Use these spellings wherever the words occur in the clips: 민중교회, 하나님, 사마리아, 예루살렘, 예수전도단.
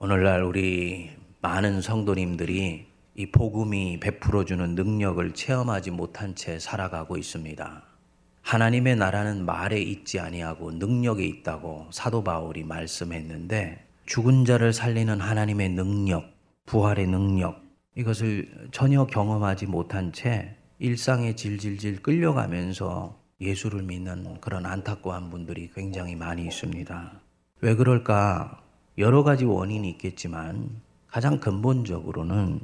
오늘날 우리 많은 성도님들이 이 복음이 베풀어주는 능력을 체험하지 못한 채 살아가고 있습니다. 하나님의 나라는 말에 있지 아니하고 능력에 있다고 사도 바울이 말씀했는데, 죽은 자를 살리는 하나님의 능력, 부활의 능력, 이것을 전혀 경험하지 못한 채 일상에 질질질 끌려가면서 예수를 믿는 그런 안타까운 분들이 굉장히 많이 있습니다. 왜 그럴까? 여러 가지 원인이 있겠지만 가장 근본적으로는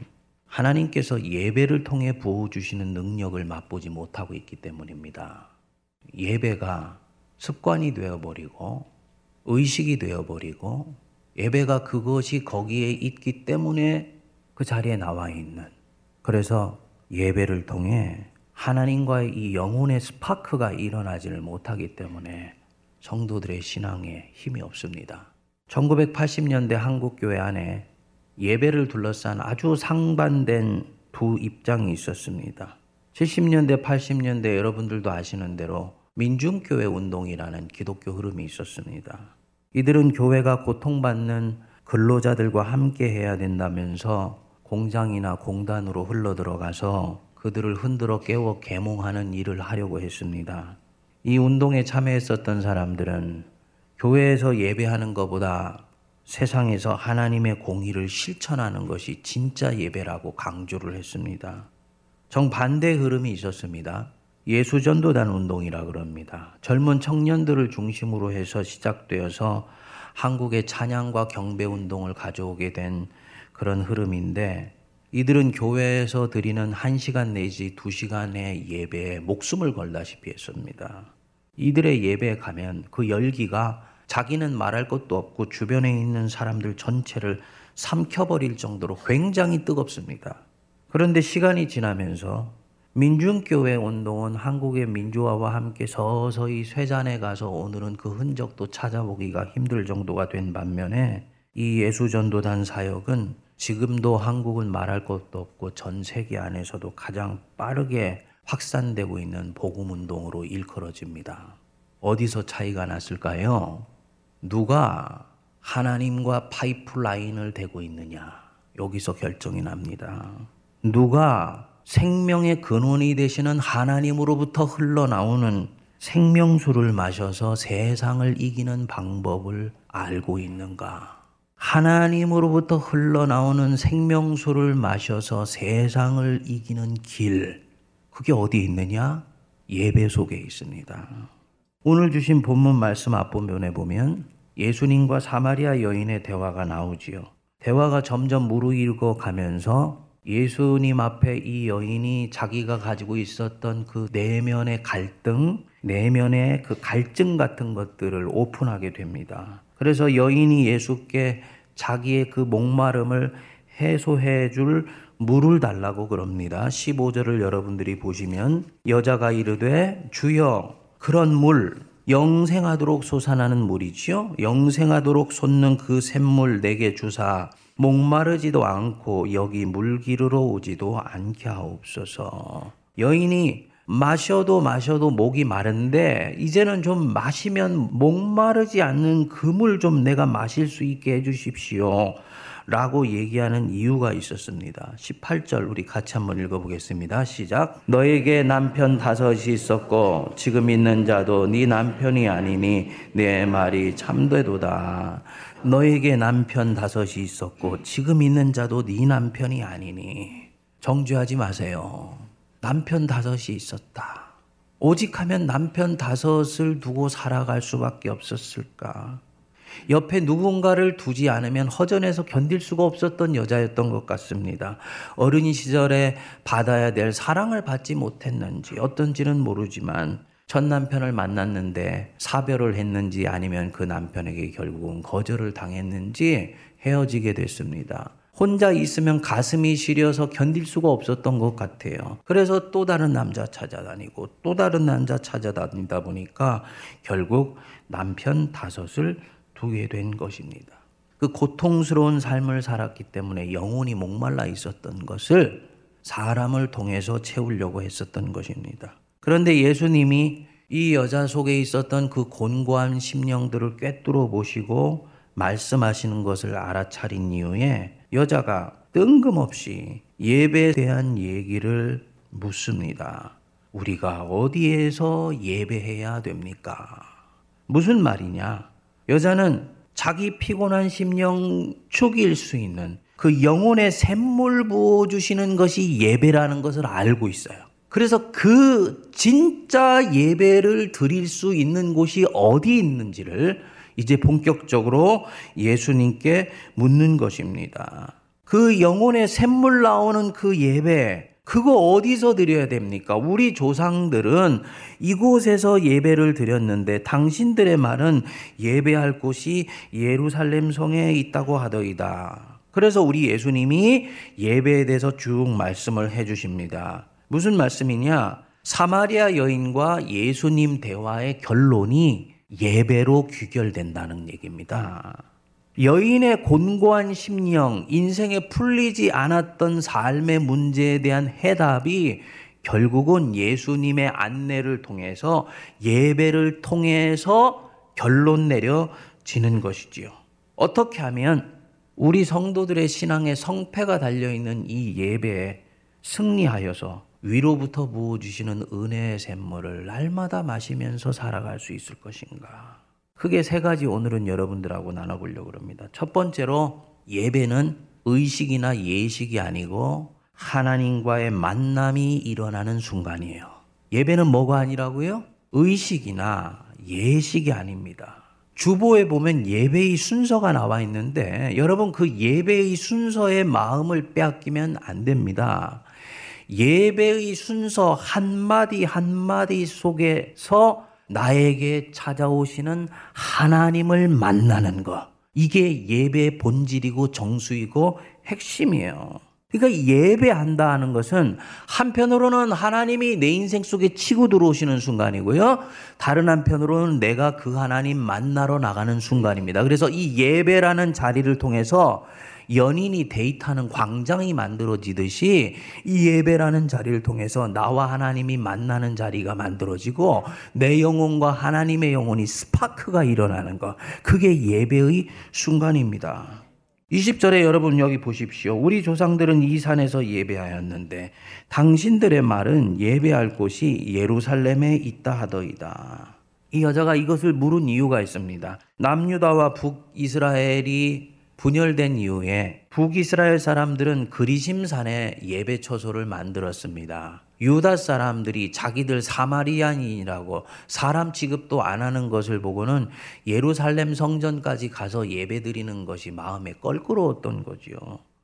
하나님께서 예배를 통해 부어주시는 능력을 맛보지 못하고 있기 때문입니다. 예배가 습관이 되어버리고 의식이 되어버리고, 예배가 그것이 거기에 있기 때문에 그 자리에 나와 있는, 그래서 예배를 통해 하나님과의 이 영혼의 스파크가 일어나지를 못하기 때문에 성도들의 신앙에 힘이 없습니다. 1980년대 한국교회 안에 예배를 둘러싼 아주 상반된 두 입장이 있었습니다. 70년대, 80년대 여러분들도 아시는 대로 민중교회 운동이라는 기독교 흐름이 있었습니다. 이들은 교회가 고통받는 근로자들과 함께 해야 된다면서 공장이나 공단으로 흘러들어가서 그들을 흔들어 깨워 계몽하는 일을 하려고 했습니다. 이 운동에 참여했었던 사람들은 교회에서 예배하는 것보다 세상에서 하나님의 공의를 실천하는 것이 진짜 예배라고 강조를 했습니다. 정반대의 흐름이 있었습니다. 예수전도단 운동이라 그럽니다. 젊은 청년들을 중심으로 해서 시작되어서 한국의 찬양과 경배 운동을 가져오게 된 그런 흐름인데, 이들은 교회에서 드리는 1시간 내지 2시간의 예배에 목숨을 걸다시피 했습니다. 이들의 예배에 가면 그 열기가 자기는 말할 것도 없고 주변에 있는 사람들 전체를 삼켜버릴 정도로 굉장히 뜨겁습니다. 그런데 시간이 지나면서 민중교회 운동은 한국의 민주화와 함께 서서히 쇠잔에 가서 오늘은 그 흔적도 찾아보기가 힘들 정도가 된 반면에, 이 예수전도단 사역은 지금도 한국은 말할 것도 없고 전 세계 안에서도 가장 빠르게 확산되고 있는 복음운동으로 일컬어집니다. 어디서 차이가 났을까요? 누가 하나님과 파이프라인을 대고 있느냐, 여기서 결정이 납니다. 누가 생명의 근원이 되시는 하나님으로부터 흘러나오는 생명수를 마셔서 세상을 이기는 방법을 알고 있는가? 하나님으로부터 흘러나오는 생명수를 마셔서 세상을 이기는 길, 그게 어디 있느냐? 예배 속에 있습니다. 오늘 주신 본문 말씀 앞부분에 보면 예수님과 사마리아 여인의 대화가 나오지요. 대화가 점점 무르익어 가면서 예수님 앞에 이 여인이 자기가 가지고 있었던 그 내면의 갈등, 내면의 그 갈증 같은 것들을 오픈하게 됩니다. 그래서 여인이 예수께 자기의 그 목마름을 해소해 줄 물을 달라고 그럽니다. 15절을 여러분들이 보시면, 여자가 이르되 주여 그런 물, 영생하도록 솟아나는 물이지요. 영생하도록 솟는 그 샘물 내게 주사 목마르지도 않고 여기 물기르러 오지도 않게 하옵소서. 여인이 마셔도 목이 마른데, 이제는 좀 마시면 목마르지 않는 그 물 좀 내가 마실 수 있게 해주십시오 라고 얘기하는 이유가 있었습니다. 18절 우리 같이 한번 읽어보겠습니다. 시작. 너에게 남편 5이 있었고 지금 있는 자도 네 남편이 아니니 내 말이 참되도다. 너에게 남편 5이 있었고 지금 있는 자도 네 남편이 아니니. 정죄하지 마세요. 남편 5이 있었다. 오직 하면 남편 5을 두고 살아갈 수밖에 없었을까? 옆에 누군가를 두지 않으면 허전해서 견딜 수가 없었던 여자였던 것 같습니다. 어린 시절에 받아야 될 사랑을 받지 못했는지 어떤지는 모르지만 전 남편을 만났는데 사별을 했는지, 아니면 그 남편에게 결국은 거절을 당했는지 헤어지게 됐습니다. 혼자 있으면 가슴이 시려서 견딜 수가 없었던 것 같아요. 그래서 또 다른 남자 찾아다니고 또 다른 남자 찾아다니다 보니까 결국 남편 5을 두게 된 것입니다. 그 고통스러운 삶을 살았기 때문에 영혼이 목말라 있었던 것을 사람을 통해서 채우려고 했었던 것입니다. 그런데 예수님이 이 여자 속에 있었던 그 곤고한 심령들을 꿰뚫어 보시고 말씀하시는 것을 알아차린 이후에 여자가 뜬금없이 예배에 대한 얘기를 묻습니다. 우리가 어디에서 예배해야 됩니까? 무슨 말이냐? 여자는 자기 피곤한 심령 축일 수 있는 그 영혼의 샘물 부어주시는 것이 예배라는 것을 알고 있어요. 그래서 그 진짜 예배를 드릴 수 있는 곳이 어디 있는지를 이제 본격적으로 예수님께 묻는 것입니다. 그 영혼의 샘물 나오는 그 예배, 그거 어디서 드려야 됩니까? 우리 조상들은 이곳에서 예배를 드렸는데 당신들의 말은 예배할 곳이 예루살렘 성에 있다고 하더이다. 그래서 우리 예수님이 예배에 대해서 쭉 말씀을 해 주십니다. 무슨 말씀이냐? 사마리아 여인과 예수님 대화의 결론이 예배로 귀결된다는 얘기입니다. 여인의 곤고한 심령, 인생에 풀리지 않았던 삶의 문제에 대한 해답이 결국은 예수님의 안내를 통해서 예배를 통해서 결론 내려지는 것이지요. 어떻게 하면 우리 성도들의 신앙에 성패가 달려있는 이 예배에 승리하여서 위로부터 부어주시는 은혜의 샘물을 날마다 마시면서 살아갈 수 있을 것인가? 크게 세 가지 오늘은 여러분들하고 나눠보려고 합니다. 첫 번째로 예배는 의식이나 예식이 아니고 하나님과의 만남이 일어나는 순간이에요. 예배는 뭐가 아니라고요? 의식이나 예식이 아닙니다. 주보에 보면 예배의 순서가 나와 있는데 여러분 그 예배의 순서에 마음을 빼앗기면 안 됩니다. 예배의 순서 한마디 한마디 속에서 나에게 찾아오시는 하나님을 만나는 것. 이게 예배의 본질이고 정수이고 핵심이에요. 그러니까 예배한다 하는 것은 한편으로는 하나님이 내 인생 속에 치고 들어오시는 순간이고요. 다른 한편으로는 내가 그 하나님 만나러 나가는 순간입니다. 그래서 이 예배라는 자리를 통해서 연인이 데이트하는 광장이 만들어지듯이 이 예배라는 자리를 통해서 나와 하나님이 만나는 자리가 만들어지고 내 영혼과 하나님의 영혼이 스파크가 일어나는 것. 그게 예배의 순간입니다. 20절에 여러분 여기 보십시오. 우리 조상들은 이 산에서 예배하였는데 당신들의 말은 예배할 곳이 예루살렘에 있다 하더이다. 이 여자가 이것을 물은 이유가 있습니다. 남유다와 북이스라엘이 분열된 이후에 북이스라엘 사람들은 그리심산에 예배처소를 만들었습니다. 유다 사람들이 자기들 사마리아인이라고 사람 취급도 안 하는 것을 보고는 예루살렘 성전까지 가서 예배드리는 것이 마음에 껄끄러웠던 거지요.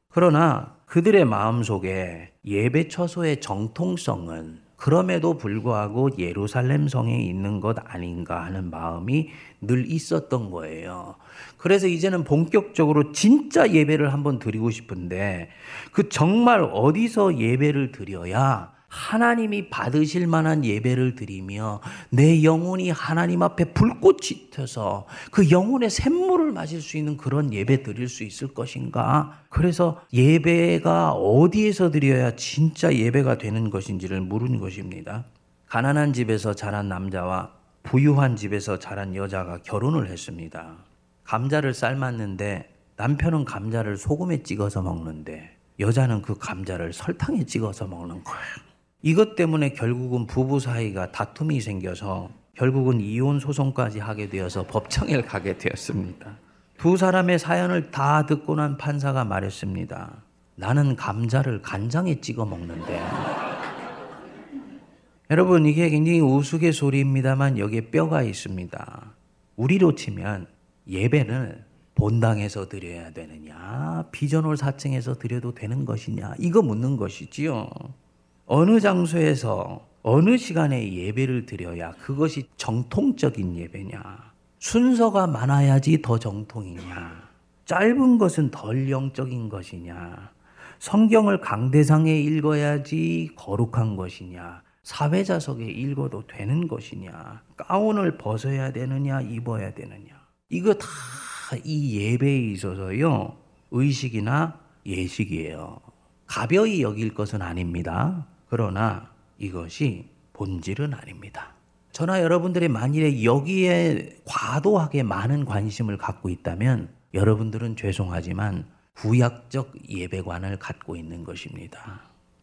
그러나 그들의 마음속에 예배처소의 정통성은 그럼에도 불구하고 예루살렘 성에 있는 것 아닌가 하는 마음이 늘 있었던 거예요. 그래서 이제는 본격적으로 진짜 예배를 한번 드리고 싶은데 그 정말 어디서 예배를 드려야 하나님이 받으실 만한 예배를 드리며 내 영혼이 하나님 앞에 불꽃이 튀어서 그 영혼의 샘물을 마실 수 있는 그런 예배 드릴 수 있을 것인가? 그래서 예배가 어디에서 드려야 진짜 예배가 되는 것인지를 물은 것입니다. 가난한 집에서 자란 남자와 부유한 집에서 자란 여자가 결혼을 했습니다. 감자를 삶았는데 남편은 감자를 소금에 찍어서 먹는데 여자는 그 감자를 설탕에 찍어서 먹는 거예요. 이것 때문에 결국은 부부 사이가 다툼이 생겨서 결국은 이혼 소송까지 하게 되어서 법정에 가게 되었습니다. 두 사람의 사연을 다 듣고 난 판사가 말했습니다. 나는 감자를 간장에 찍어 먹는데. 여러분 이게 굉장히 우스갯소리입니다만 여기에 뼈가 있습니다. 우리로 치면 예배는 본당에서 드려야 되느냐, 비전홀 4층에서 드려도 되는 것이냐 이거 묻는 것이지요. 어느 장소에서 어느 시간에 예배를 드려야 그것이 정통적인 예배냐? 순서가 많아야지 더 정통이냐? 짧은 것은 덜 영적인 것이냐? 성경을 강대상에 읽어야지 거룩한 것이냐? 사회자석에 읽어도 되는 것이냐? 가운을 벗어야 되느냐? 입어야 되느냐? 이거 다 이 예배에 있어서요. 의식이나 예식이에요. 가벼이 여길 것은 아닙니다. 그러나 이것이 본질은 아닙니다. 저나 여러분들이 만일에 여기에 과도하게 많은 관심을 갖고 있다면 여러분들은 죄송하지만 구약적 예배관을 갖고 있는 것입니다.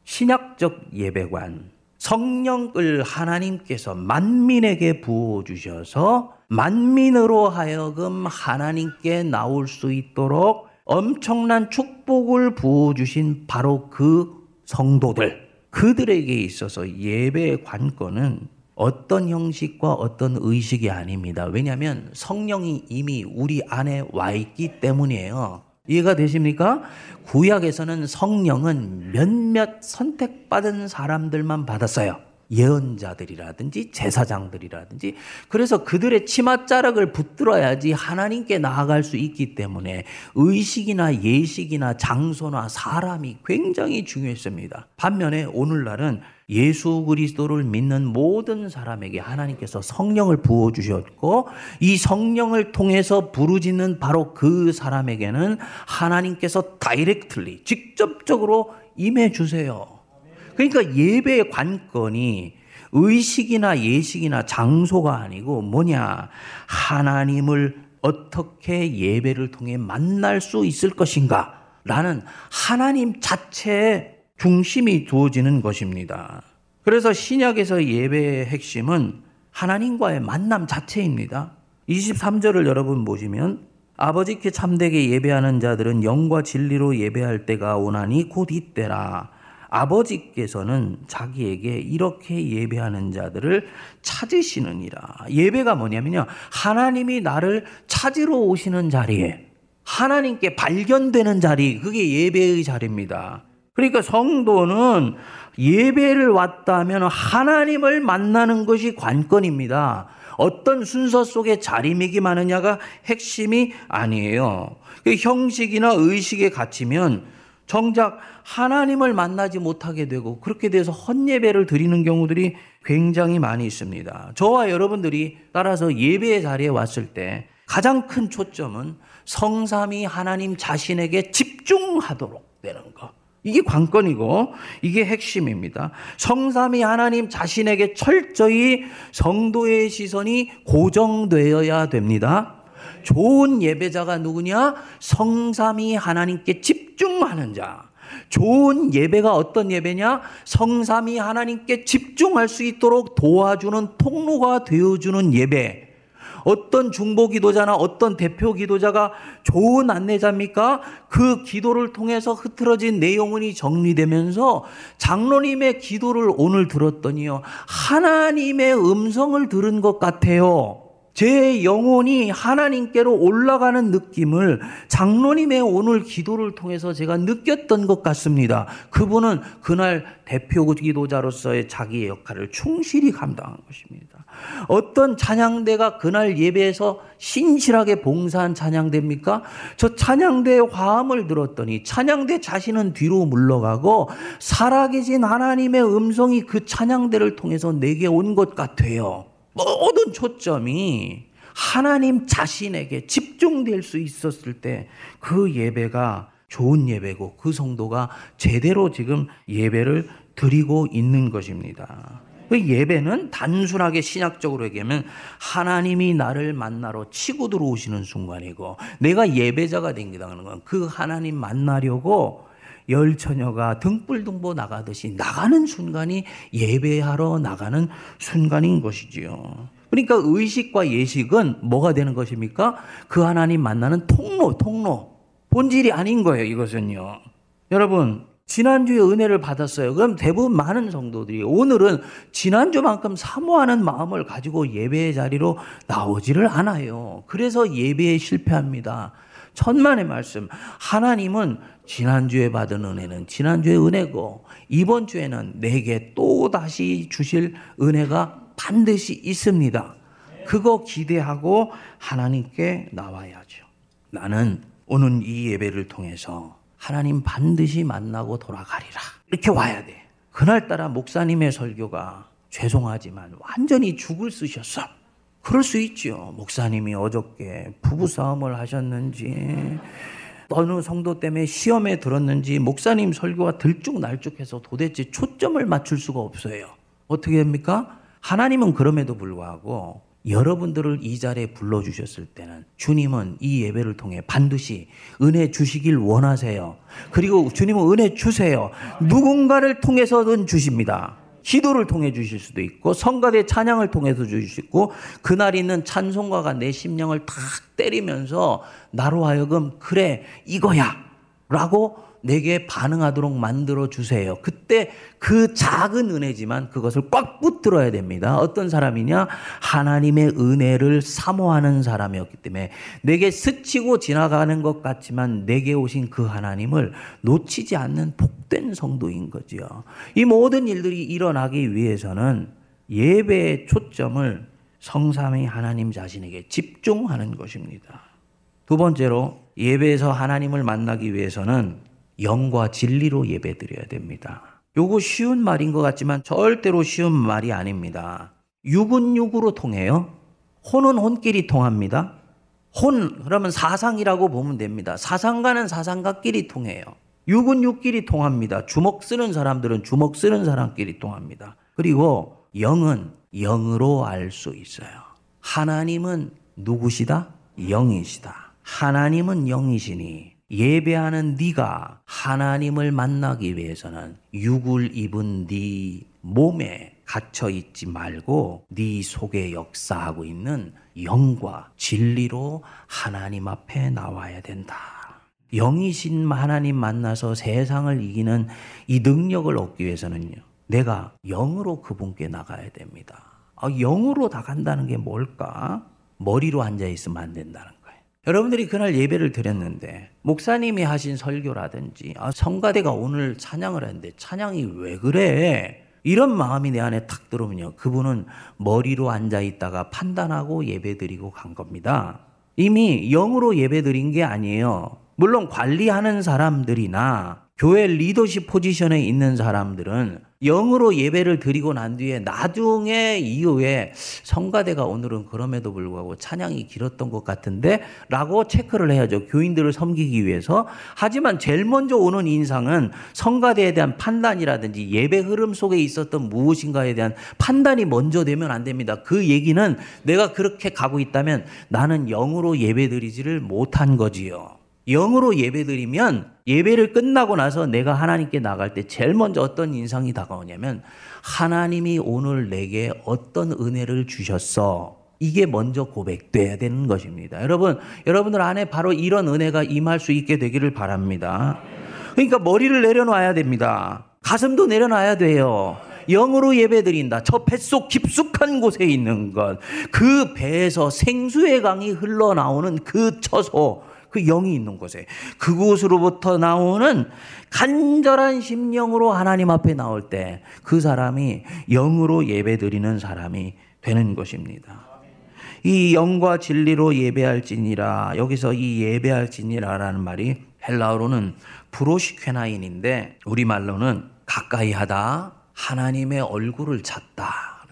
신약적 예배관, 성령을 하나님께서 만민에게 부어주셔서 만민으로 하여금 하나님께 나올 수 있도록 엄청난 축복을 부어주신 바로 그 성도들, 그들에게 있어서 예배의 관건은 어떤 형식과 어떤 의식이 아닙니다. 왜냐하면 성령이 이미 우리 안에 와 있기 때문이에요. 이해가 되십니까? 구약에서는 성령은 몇몇 선택받은 사람들만 받았어요. 예언자들이라든지 제사장들이라든지. 그래서 그들의 치맛자락을 붙들어야지 하나님께 나아갈 수 있기 때문에 의식이나 예식이나 장소나 사람이 굉장히 중요했습니다. 반면에 오늘날은 예수 그리스도를 믿는 모든 사람에게 하나님께서 성령을 부어주셨고 이 성령을 통해서 부르짖는 바로 그 사람에게는 하나님께서 다이렉트리, 직접적으로 임해주세요. 그러니까 예배의 관건이 의식이나 예식이나 장소가 아니고 뭐냐, 하나님을 어떻게 예배를 통해 만날 수 있을 것인가 라는 하나님 자체의 중심이 두어지는 것입니다. 그래서 신약에서 예배의 핵심은 하나님과의 만남 자체입니다. 23절을 여러분 보시면, 아버지께 참되게 예배하는 자들은 영과 진리로 예배할 때가 오나니 곧 이때라. 아버지께서는 자기에게 이렇게 예배하는 자들을 찾으시느니라. 예배가 뭐냐면요, 하나님이 나를 찾으러 오시는 자리에, 하나님께 발견되는 자리, 그게 예배의 자리입니다. 그러니까 성도는 예배를 왔다면 하나님을 만나는 것이 관건입니다. 어떤 순서 속에 자리매김 하느냐가 핵심이 아니에요. 형식이나 의식에 갇히면 정작 하나님을 만나지 못하게 되고 그렇게 돼서 헛예배를 드리는 경우들이 굉장히 많이 있습니다. 저와 여러분들이 따라서 예배의 자리에 왔을 때 가장 큰 초점은 성삼위 하나님 자신에게 집중하도록 되는 것. 이게 관건이고 이게 핵심입니다. 성삼위 하나님 자신에게 철저히 성도의 시선이 고정되어야 됩니다. 좋은 예배자가 누구냐? 성삼위 하나님께 집중하는 자. 좋은 예배가 어떤 예배냐? 성삼위 하나님께 집중할 수 있도록 도와주는 통로가 되어주는 예배. 어떤 중보 기도자나 어떤 대표 기도자가 좋은 안내자입니까? 그 기도를 통해서 흐트러진 내용이 정리되면서 장로님의 기도를 오늘 들었더니요, 하나님의 음성을 들은 것 같아요. 제 영혼이 하나님께로 올라가는 느낌을 장로님의 오늘 기도를 통해서 제가 느꼈던 것 같습니다. 그분은 그날 대표 기도자로서의 자기의 역할을 충실히 감당한 것입니다. 어떤 찬양대가 그날 예배에서 신실하게 봉사한 찬양대입니까? 저 찬양대의 화음을 들었더니 찬양대 자신은 뒤로 물러가고 살아계신 하나님의 음성이 그 찬양대를 통해서 내게 온 것 같아요. 모든 초점이 하나님 자신에게 집중될 수 있었을 때 그 예배가 좋은 예배고 그 성도가 제대로 지금 예배를 드리고 있는 것입니다. 그 예배는 단순하게 신학적으로 얘기하면 하나님이 나를 만나러 치고 들어오시는 순간이고, 내가 예배자가 된다는 건 그 하나님 만나려고 열처녀가 등불등보 나가듯이 나가는 순간이 예배하러 나가는 순간인 것이지요. 그러니까 의식과 예식은 뭐가 되는 것입니까? 그 하나님 만나는 통로. 본질이 아닌 거예요, 이것은요. 여러분, 지난주에 은혜를 받았어요. 그럼 대부분 많은 성도들이 오늘은 지난주만큼 사모하는 마음을 가지고 예배의 자리로 나오지를 않아요. 그래서 예배에 실패합니다. 천만의 말씀, 하나님은 지난주에 받은 은혜는 지난주의 은혜고 이번 주에는 내게 또다시 주실 은혜가 반드시 있습니다. 그거 기대하고 하나님께 나와야죠. 나는 오늘 이 예배를 통해서 하나님 반드시 만나고 돌아가리라, 이렇게 와야 돼. 그날따라 목사님의 설교가 죄송하지만 완전히 죽을 쓰셨어. 그럴 수 있죠. 목사님이 어저께 부부싸움을 하셨는지, 어느 성도 때문에 시험에 들었는지 목사님 설교가 들쭉날쭉해서 도대체 초점을 맞출 수가 없어요. 어떻게 됩니까? 하나님은 그럼에도 불구하고 여러분들을 이 자리에 불러주셨을 때는 주님은 이 예배를 통해 반드시 은혜 주시길 원하세요. 그리고 주님은 은혜 주세요. 누군가를 통해서는 주십니다. 기도를 통해 주실 수도 있고 성가대 찬양을 통해서 주실 수 있고 그날 있는 찬송가가 내 심령을 탁 때리면서 나로 하여금 그래 이거야 라고 내게 반응하도록 만들어주세요. 그때 그 작은 은혜지만 그것을 꽉 붙들어야 됩니다. 어떤 사람이냐? 하나님의 은혜를 사모하는 사람이었기 때문에 내게 스치고 지나가는 것 같지만 내게 오신 그 하나님을 놓치지 않는 복된 성도인 거지요. 이 모든 일들이 일어나기 위해서는 예배의 초점을 성삼위 하나님 자신에게 집중하는 것입니다. 두 번째로 예배에서 하나님을 만나기 위해서는 영과 진리로 예배드려야 됩니다. 요거 쉬운 말인 것 같지만 절대로 쉬운 말이 아닙니다. 육은 육으로 통해요. 혼은 혼끼리 통합니다. 혼 그러면 사상이라고 보면 됩니다. 사상가는 사상가끼리 통해요. 육은 육끼리 통합니다. 주먹 쓰는 사람들은 주먹 쓰는 사람끼리 통합니다. 그리고 영은 영으로 알 수 있어요. 하나님은 누구시다? 영이시다. 하나님은 영이시니 예배하는 네가 하나님을 만나기 위해서는 육을 입은 네 몸에 갇혀 있지 말고 네 속에 역사하고 있는 영과 진리로 하나님 앞에 나와야 된다. 영이신 하나님 만나서 세상을 이기는 이 능력을 얻기 위해서는요. 내가 영으로 그분께 나가야 됩니다. 영으로 나간다는 게 뭘까? 머리로 앉아 있으면 안 된다는 거예요. 여러분들이 그날 예배를 드렸는데 목사님이 하신 설교라든지 성가대가 오늘 찬양을 했는데 찬양이 왜 그래? 이런 마음이 내 안에 탁 들어오면요. 그분은 머리로 앉아있다가 판단하고 예배드리고 간 겁니다. 이미 영으로 예배드린 게 아니에요. 물론 관리하는 사람들이나 교회 리더십 포지션에 있는 사람들은 영으로 예배를 드리고 난 뒤에 나중에 이후에 성가대가 오늘은 그럼에도 불구하고 찬양이 길었던 것 같은데 라고 체크를 해야죠. 교인들을 섬기기 위해서. 하지만 제일 먼저 오는 인상은 성가대에 대한 판단이라든지 예배 흐름 속에 있었던 무엇인가에 대한 판단이 먼저 되면 안 됩니다. 그 얘기는 내가 그렇게 가고 있다면 나는 영으로 예배드리지를 못한 거지요. 영으로 예배드리면 예배를 끝나고 나서 내가 하나님께 나갈 때 제일 먼저 어떤 인상이 다가오냐면 하나님이 오늘 내게 어떤 은혜를 주셨어. 이게 먼저 고백돼야 되는 것입니다. 여러분들 안에 바로 이런 은혜가 임할 수 있게 되기를 바랍니다. 그러니까 머리를 내려놔야 됩니다. 가슴도 내려놔야 돼요. 영으로 예배드린다. 저 배 속 깊숙한 곳에 있는 것. 그 배에서 생수의 강이 흘러나오는 그 처소. 그 영이 있는 곳에 그곳으로부터 나오는 간절한 심령으로 하나님 앞에 나올 때 그 사람이 영으로 예배드리는 사람이 되는 것입니다. 이 영과 진리로 예배할지니라. 여기서 이 예배할지니라라는 말이 헬라어로는 브로시케나인인데 우리말로는 가까이 하다 하나님의 얼굴을 찾다.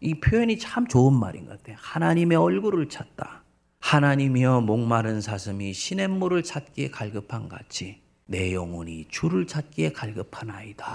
이 표현이 참 좋은 말인 것 같아요. 하나님의 얼굴을 찾다. 하나님이여 목마른 사슴이 시냇물을 찾기에 갈급한 같이 내 영혼이 주를 찾기에 갈급하나이다.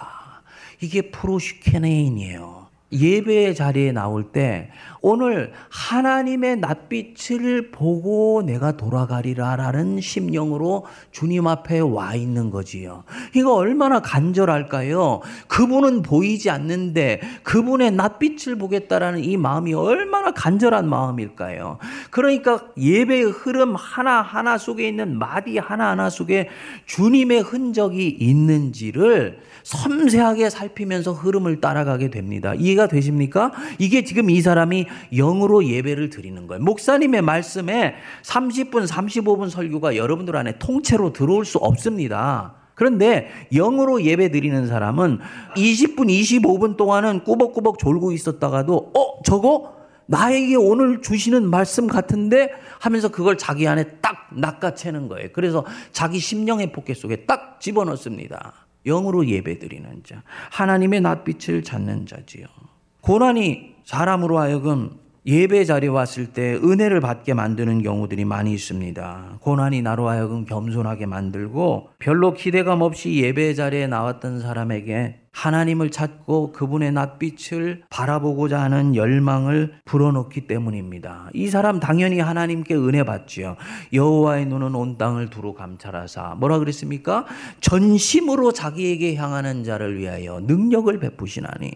이게 프로시케네인이에요. 예배의 자리에 나올 때 오늘 하나님의 낯빛을 보고 내가 돌아가리라라는 심령으로 주님 앞에 와 있는 거지요. 이거 얼마나 간절할까요? 그분은 보이지 않는데 그분의 낯빛을 보겠다라는 이 마음이 얼마나 간절한 마음일까요? 그러니까 예배의 흐름 하나하나 속에 있는 마디 하나하나 속에 주님의 흔적이 있는지를 섬세하게 살피면서 흐름을 따라가게 됩니다. 이해가 되십니까? 이게 지금 이 사람이 영으로 예배를 드리는 거예요. 목사님의 말씀에 30분, 35분 설교가 여러분들 안에 통째로 들어올 수 없습니다. 그런데 영으로 예배 드리는 사람은 20분, 25분 동안은 꾸벅꾸벅 졸고 있었다가도 저거? 나에게 오늘 주시는 말씀 같은데? 하면서 그걸 자기 안에 딱 낚아채는 거예요. 그래서 자기 심령의 포켓 속에 딱 집어넣습니다. 영으로 예배드리는 자, 하나님의 낯빛을 찾는 자지요. 고난이 사람으로 하여금 예배 자리에 왔을 때 은혜를 받게 만드는 경우들이 많이 있습니다. 고난이 나로 하여금 겸손하게 만들고 별로 기대감 없이 예배 자리에 나왔던 사람에게 하나님을 찾고 그분의 낯빛을 바라보고자 하는 열망을 불어넣기 때문입니다. 이 사람 당연히 하나님께 은혜 받지요. 여호와의 눈은 온 땅을 두루 감찰하사 뭐라 그랬습니까? 전심으로 자기에게 향하는 자를 위하여 능력을 베푸시나니.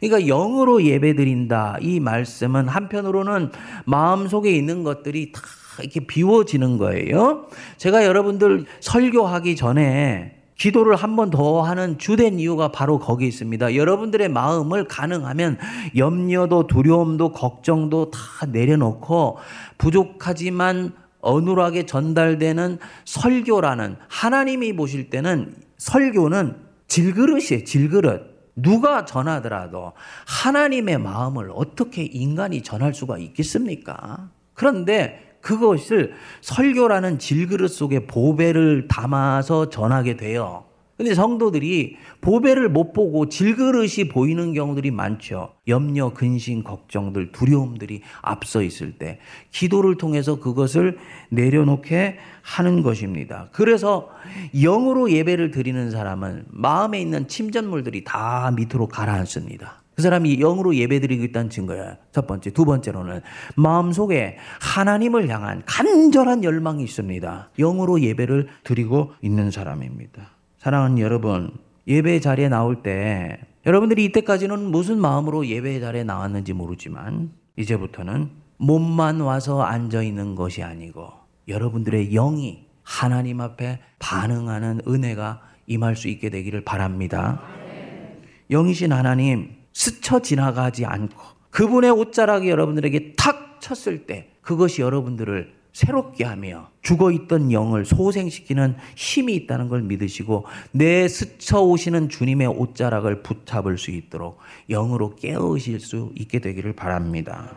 그러니까 영으로 예배드린다 이 말씀은 한편으로는 마음속에 있는 것들이 다 이렇게 비워지는 거예요. 제가 여러분들 설교하기 전에 기도를 한 번 더 하는 주된 이유가 바로 거기 있습니다. 여러분들의 마음을 가능하면 염려도 두려움도 걱정도 다 내려놓고 부족하지만 어눌하게 전달되는 설교라는, 하나님이 보실 때는 설교는 질그릇이에요. 질그릇. 누가 전하더라도 하나님의 마음을 어떻게 인간이 전할 수가 있겠습니까? 그런데 그것을 설교라는 질그릇 속에 보배를 담아서 전하게 돼요. 근데 성도들이 보배를 못 보고 질그릇이 보이는 경우들이 많죠. 염려, 근심, 걱정들, 두려움들이 앞서 있을 때 기도를 통해서 그것을 내려놓게 하는 것입니다. 그래서 영으로 예배를 드리는 사람은 마음에 있는 침전물들이 다 밑으로 가라앉습니다. 그 사람이 영으로 예배드리고 있다는 증거예요. 첫 번째. 두 번째로는 마음속에 하나님을 향한 간절한 열망이 있습니다. 영으로 예배를 드리고 있는 사람입니다. 사랑하는 여러분, 예배 자리에 나올 때 여러분들이 이때까지는 무슨 마음으로 예배 자리에 나왔는지 모르지만 이제부터는 몸만 와서 앉아있는 것이 아니고 여러분들의 영이 하나님 앞에 반응하는 은혜가 임할 수 있게 되기를 바랍니다. 영이신 하나님, 스쳐 지나가지 않고 그분의 옷자락이 여러분들에게 탁 쳤을 때 그것이 여러분들을 새롭게 하며 죽어있던 영을 소생시키는 힘이 있다는 걸 믿으시고 내 스쳐오시는 주님의 옷자락을 붙잡을 수 있도록 영으로 깨우실 수 있게 되기를 바랍니다.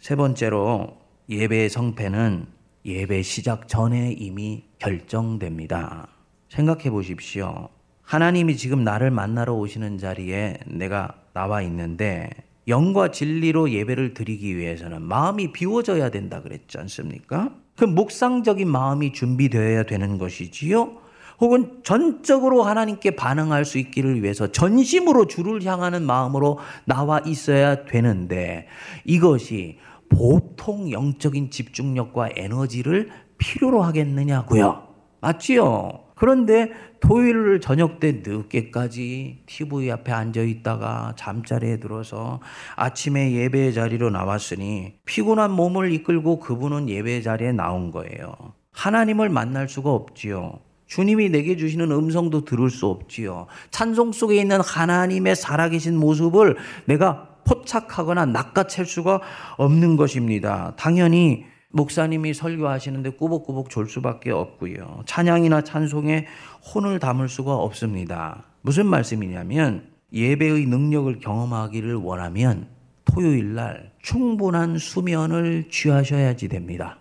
세 번째로, 예배의 성패는 예배 시작 전에 이미 결정됩니다. 생각해 보십시오. 하나님이 지금 나를 만나러 오시는 자리에 내가 나와 있는데 영과 진리로 예배를 드리기 위해서는 마음이 비워져야 된다 그랬지 않습니까? 그 묵상적인 마음이 준비되어야 되는 것이지요. 혹은 전적으로 하나님께 반응할 수 있기를 위해서 전심으로 주를 향하는 마음으로 나와 있어야 되는데 이것이 보통 영적인 집중력과 에너지를 필요로 하겠느냐고요. 맞지요? 그런데 토요일 저녁 때 늦게까지 TV 앞에 앉아있다가 잠자리에 들어서 아침에 예배 자리로 나왔으니 피곤한 몸을 이끌고 그분은 예배 자리에 나온 거예요. 하나님을 만날 수가 없지요. 주님이 내게 주시는 음성도 들을 수 없지요. 찬송 속에 있는 하나님의 살아계신 모습을 내가 포착하거나 낚아챌 수가 없는 것입니다. 당연히 목사님이 설교하시는데 꾸벅꾸벅 졸 수밖에 없고요. 찬양이나 찬송에 혼을 담을 수가 없습니다. 무슨 말씀이냐면 예배의 능력을 경험하기를 원하면 토요일 날 충분한 수면을 취하셔야지 됩니다.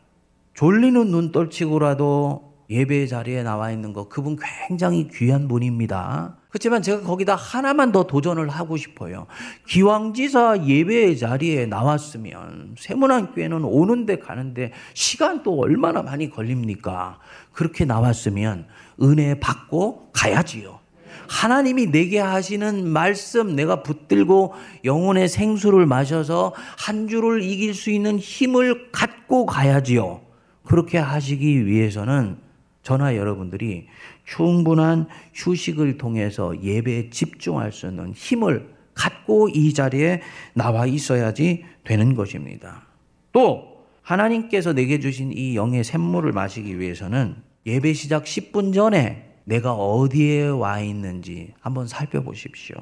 졸리는 눈 떨치고라도 예배 자리에 나와 있는 거, 그분 굉장히 귀한 분입니다. 그렇지만 제가 거기다 하나만 더 도전을 하고 싶어요. 기왕지사 예배 자리에 나왔으면 세문안교회는 오는데 가는데 시간도 얼마나 많이 걸립니까? 그렇게 나왔으면 은혜 받고 가야지요. 하나님이 내게 하시는 말씀 내가 붙들고 영혼의 생수를 마셔서 한 주를 이길 수 있는 힘을 갖고 가야지요. 그렇게 하시기 위해서는 저나 여러분들이 충분한 휴식을 통해서 예배에 집중할 수 있는 힘을 갖고 이 자리에 나와 있어야지 되는 것입니다. 또 하나님께서 내게 주신 이 영의 샘물을 마시기 위해서는 예배 시작 10분 전에 내가 어디에 와 있는지 한번 살펴보십시오.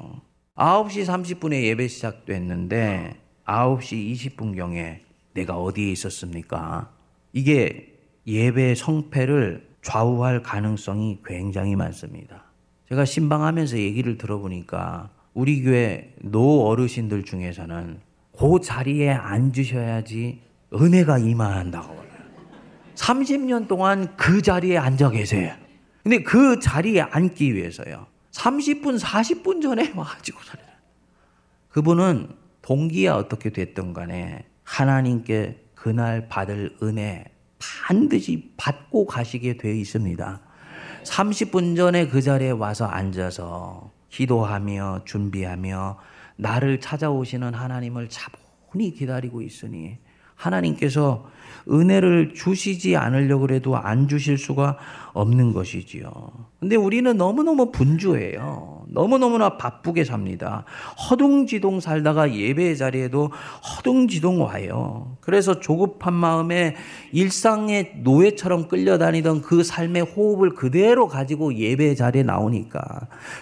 9시 30분에 예배 시작됐는데 9시 20분경에 내가 어디에 있었습니까? 이게 예배 성패를 좌우할 가능성이 굉장히 많습니다. 제가 신방하면서 얘기를 들어보니까 우리 교회 노 어르신들 중에서는 그 자리에 앉으셔야지 은혜가 임한다고 그래요. 30년 동안 그 자리에 앉아 계세요. 근데 그 자리에 앉기 위해서요 30분 40분 전에 와가지고 그분은 동기야 어떻게 됐든 간에 하나님께 그날 받을 은혜 반드시 받고 가시게 되어 있습니다. 30분 전에 그 자리에 와서 앉아서 기도하며 준비하며 나를 찾아오시는 하나님을 차분히 기다리고 있으니 하나님께서 은혜를 주시지 않으려고 해도 안 주실 수가 없는 것이지요. 근데 우리는 너무너무 분주해요. 너무너무나 바쁘게 삽니다. 허둥지둥 살다가 예배의 자리에도 허둥지둥 와요. 그래서 조급한 마음에 일상의 노예처럼 끌려다니던 그 삶의 호흡을 그대로 가지고 예배의 자리에 나오니까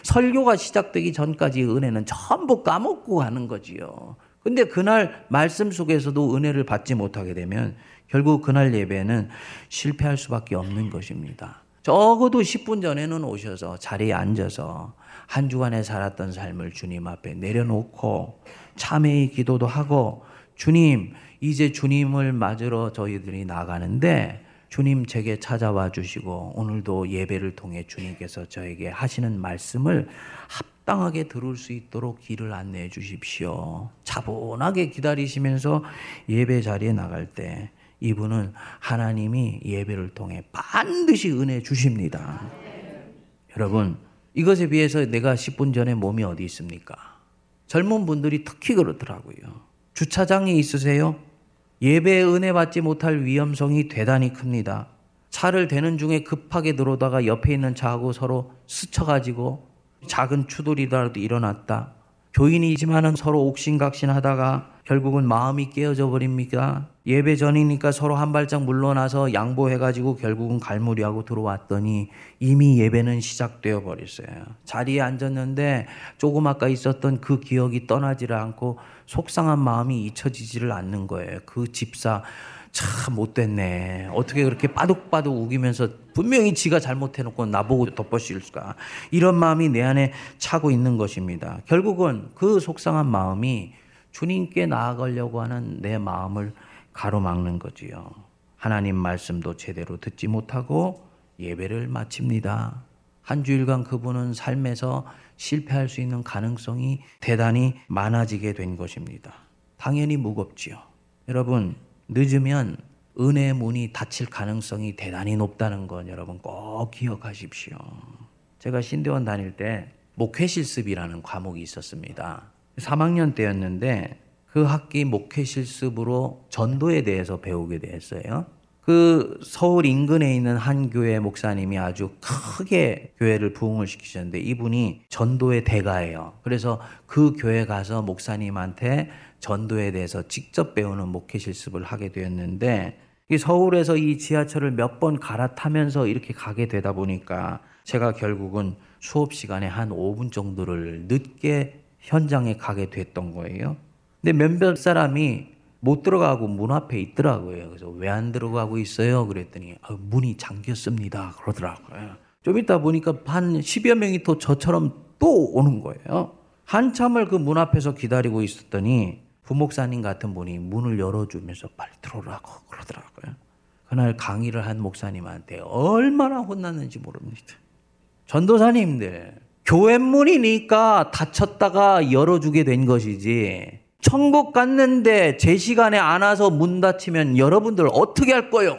설교가 시작되기 전까지 은혜는 전부 까먹고 가는 거지요. 근데 그날 말씀 속에서도 은혜를 받지 못하게 되면 결국 그날 예배는 실패할 수밖에 없는 것입니다. 적어도 10분 전에는 오셔서 자리에 앉아서 한 주간에 살았던 삶을 주님 앞에 내려놓고 참회의 기도도 하고, 주님, 이제 주님을 맞으러 저희들이 나가는데 주님 제게 찾아와 주시고 오늘도 예배를 통해 주님께서 저에게 하시는 말씀을 합당하게 들을 수 있도록 길을 안내해 주십시오. 차분하게 기다리시면서 예배 자리에 나갈 때 이분은 하나님이 예배를 통해 반드시 은혜 주십니다. 네. 여러분, 이것에 비해서 내가 10분 전에 몸이 어디 있습니까? 젊은 분들이 특히 그렇더라고요. 주차장에 있으세요? 예배에 은혜 받지 못할 위험성이 대단히 큽니다. 차를 대는 중에 급하게 들어오다가 옆에 있는 차하고 서로 스쳐가지고 작은 추돌이라도 일어났다. 교인이지만은 서로 옥신각신하다가 결국은 마음이 깨어져 버립니다. 예배 전이니까 서로 한 발짝 물러나서 양보해가지고 결국은 갈무리하고 들어왔더니 이미 예배는 시작되어 버렸어요. 자리에 앉았는데 조금 아까 있었던 그 기억이 떠나지를 않고 속상한 마음이 잊혀지지를 않는 거예요. 그 집사 참 못됐네. 어떻게 그렇게 빠둑빠둑 우기면서 분명히 지가 잘못해놓고 나보고 덮어씌울까. 이런 마음이 내 안에 차고 있는 것입니다. 결국은 그 속상한 마음이 주님께 나아가려고 하는 내 마음을 가로막는 거지요. 하나님 말씀도 제대로 듣지 못하고 예배를 마칩니다. 한 주일간 그분은 삶에서 실패할 수 있는 가능성이 대단히 많아지게 된 것입니다. 당연히 무겁지요. 여러분, 늦으면 은혜의 문이 닫힐 가능성이 대단히 높다는 건 여러분 꼭 기억하십시오. 제가 신대원 다닐 때 목회실습이라는 과목이 있었습니다. 3학년 때였는데 그 학기 목회실습으로 전도에 대해서 배우게 됐어요. 그 서울 인근에 있는 한 교회 목사님이 아주 크게 교회를 부흥을 시키셨는데 이분이 전도의 대가예요. 그래서 그 교회 가서 목사님한테 전도에 대해서 직접 배우는 목회 실습을 하게 되었는데, 서울에서 이 지하철을 몇 번 갈아타면서 이렇게 가게 되다 보니까 제가 결국은 수업 시간에 한 5분 정도를 늦게 현장에 가게 됐던 거예요. 근데 몇몇 사람이 못 들어가고 문 앞에 있더라고요. 그래서 왜 안 들어가고 있어요? 그랬더니 문이 잠겼습니다. 그러더라고요. 좀 있다 보니까 한 10여 명이 또 저처럼 또 오는 거예요. 한참을 그 문 앞에서 기다리고 있었더니 부목사님 같은 분이 문을 열어주면서 빨리 들어오라고 그러더라고요. 그날 강의를 한 목사님한테 얼마나 혼났는지 모릅니다. 전도사님들, 교회 문이니까 닫혔다가 열어주게 된 것이지 천국 갔는데 제 시간에 안 와서 문 닫히면 여러분들 어떻게 할 거요?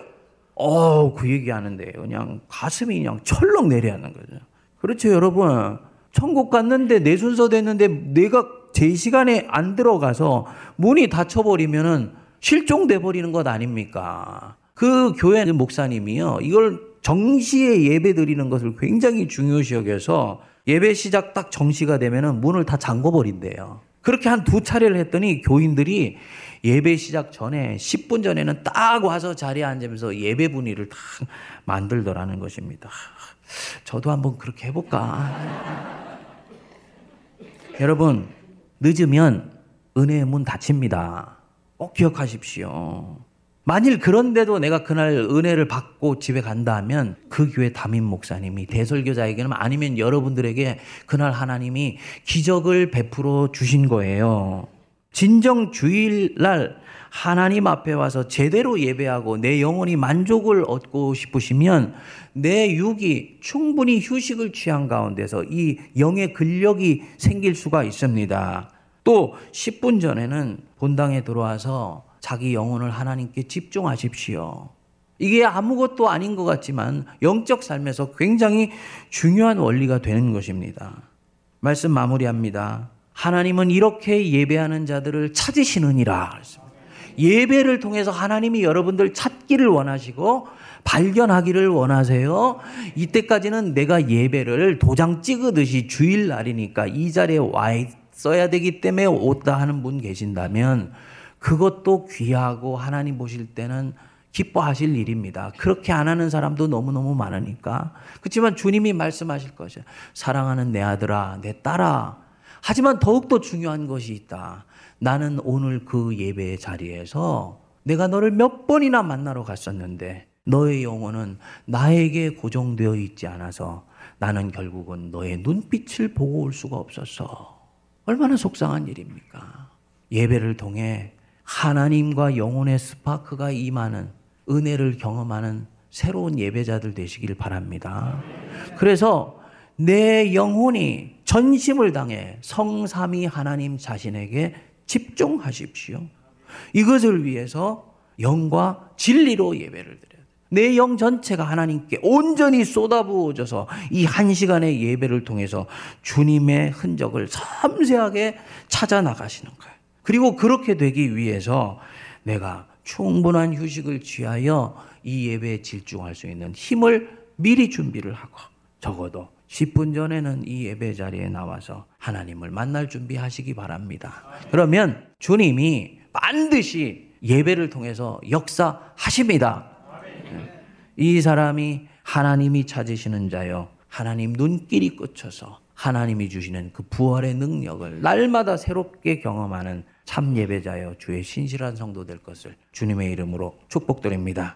그 얘기하는데 그냥 가슴이 그냥 철렁 내려앉는 거죠. 그렇죠, 여러분. 천국 갔는데 내 순서 됐는데 내가 제 시간에 안 들어가서 문이 닫혀버리면은 실종돼 버리는 것 아닙니까? 그 교회 목사님이요, 이걸 정시에 예배 드리는 것을 굉장히 중요시 여겨서 예배 시작 딱 정시가 되면은 문을 다 잠궈버린대요. 그렇게 한 2차례를 했더니 교인들이 예배 시작 전에 10분 전에는 딱 와서 자리에 앉으면서 예배 분위기를 딱 만들더라는 것입니다. 저도 한번 그렇게 해볼까. 여러분, 늦으면 은혜의 문 닫힙니다. 꼭 기억하십시오. 만일 그런데도 내가 그날 은혜를 받고 집에 간다 하면 그 교회 담임 목사님이 대설교자에게는 아니면 여러분들에게 그날 하나님이 기적을 베풀어 주신 거예요. 진정 주일날 하나님 앞에 와서 제대로 예배하고 내 영혼이 만족을 얻고 싶으시면 내 육이 충분히 휴식을 취한 가운데서 이 영의 근력이 생길 수가 있습니다. 또 10분 전에는 본당에 들어와서 자기 영혼을 하나님께 집중하십시오. 이게 아무것도 아닌 것 같지만 영적 삶에서 굉장히 중요한 원리가 되는 것입니다. 말씀 마무리합니다. 하나님은 이렇게 예배하는 자들을 찾으시느니라. 예배를 통해서 하나님이 여러분들 찾기를 원하시고 발견하기를 원하세요. 이때까지는 내가 예배를 도장 찍으듯이 주일날이니까 이 자리에 와 있어야 되기 때문에 왔다 하는 분 계신다면 그것도 귀하고 하나님 보실 때는 기뻐하실 일입니다. 그렇게 안 하는 사람도 너무너무 많으니까. 그렇지만 주님이 말씀하실 것이에요. 사랑하는 내 아들아, 내 딸아. 하지만 더욱더 중요한 것이 있다. 나는 오늘 그 예배의 자리에서 내가 너를 몇 번이나 만나러 갔었는데 너의 영혼은 나에게 고정되어 있지 않아서 나는 결국은 너의 눈빛을 보고 올 수가 없었어. 얼마나 속상한 일입니까? 예배를 통해 하나님과 영혼의 스파크가 임하는 은혜를 경험하는 새로운 예배자들 되시길 바랍니다. 그래서 내 영혼이 전심을 다해 성삼위 하나님 자신에게 집중하십시오. 이것을 위해서 영과 진리로 예배를 드려요. 내 영 전체가 하나님께 온전히 쏟아부어져서 이 한 시간의 예배를 통해서 주님의 흔적을 섬세하게 찾아 나가시는 거예요. 그리고 그렇게 되기 위해서 내가 충분한 휴식을 취하여 이 예배에 집중할 수 있는 힘을 미리 준비를 하고 적어도 10분 전에는 이 예배 자리에 나와서 하나님을 만날 준비하시기 바랍니다. 그러면 주님이 반드시 예배를 통해서 역사하십니다. 이 사람이 하나님이 찾으시는 자여 하나님 눈길이 꽂혀서 하나님이 주시는 그 부활의 능력을 날마다 새롭게 경험하는 참 예배자여 주의 신실한 성도 될 것을 주님의 이름으로 축복드립니다.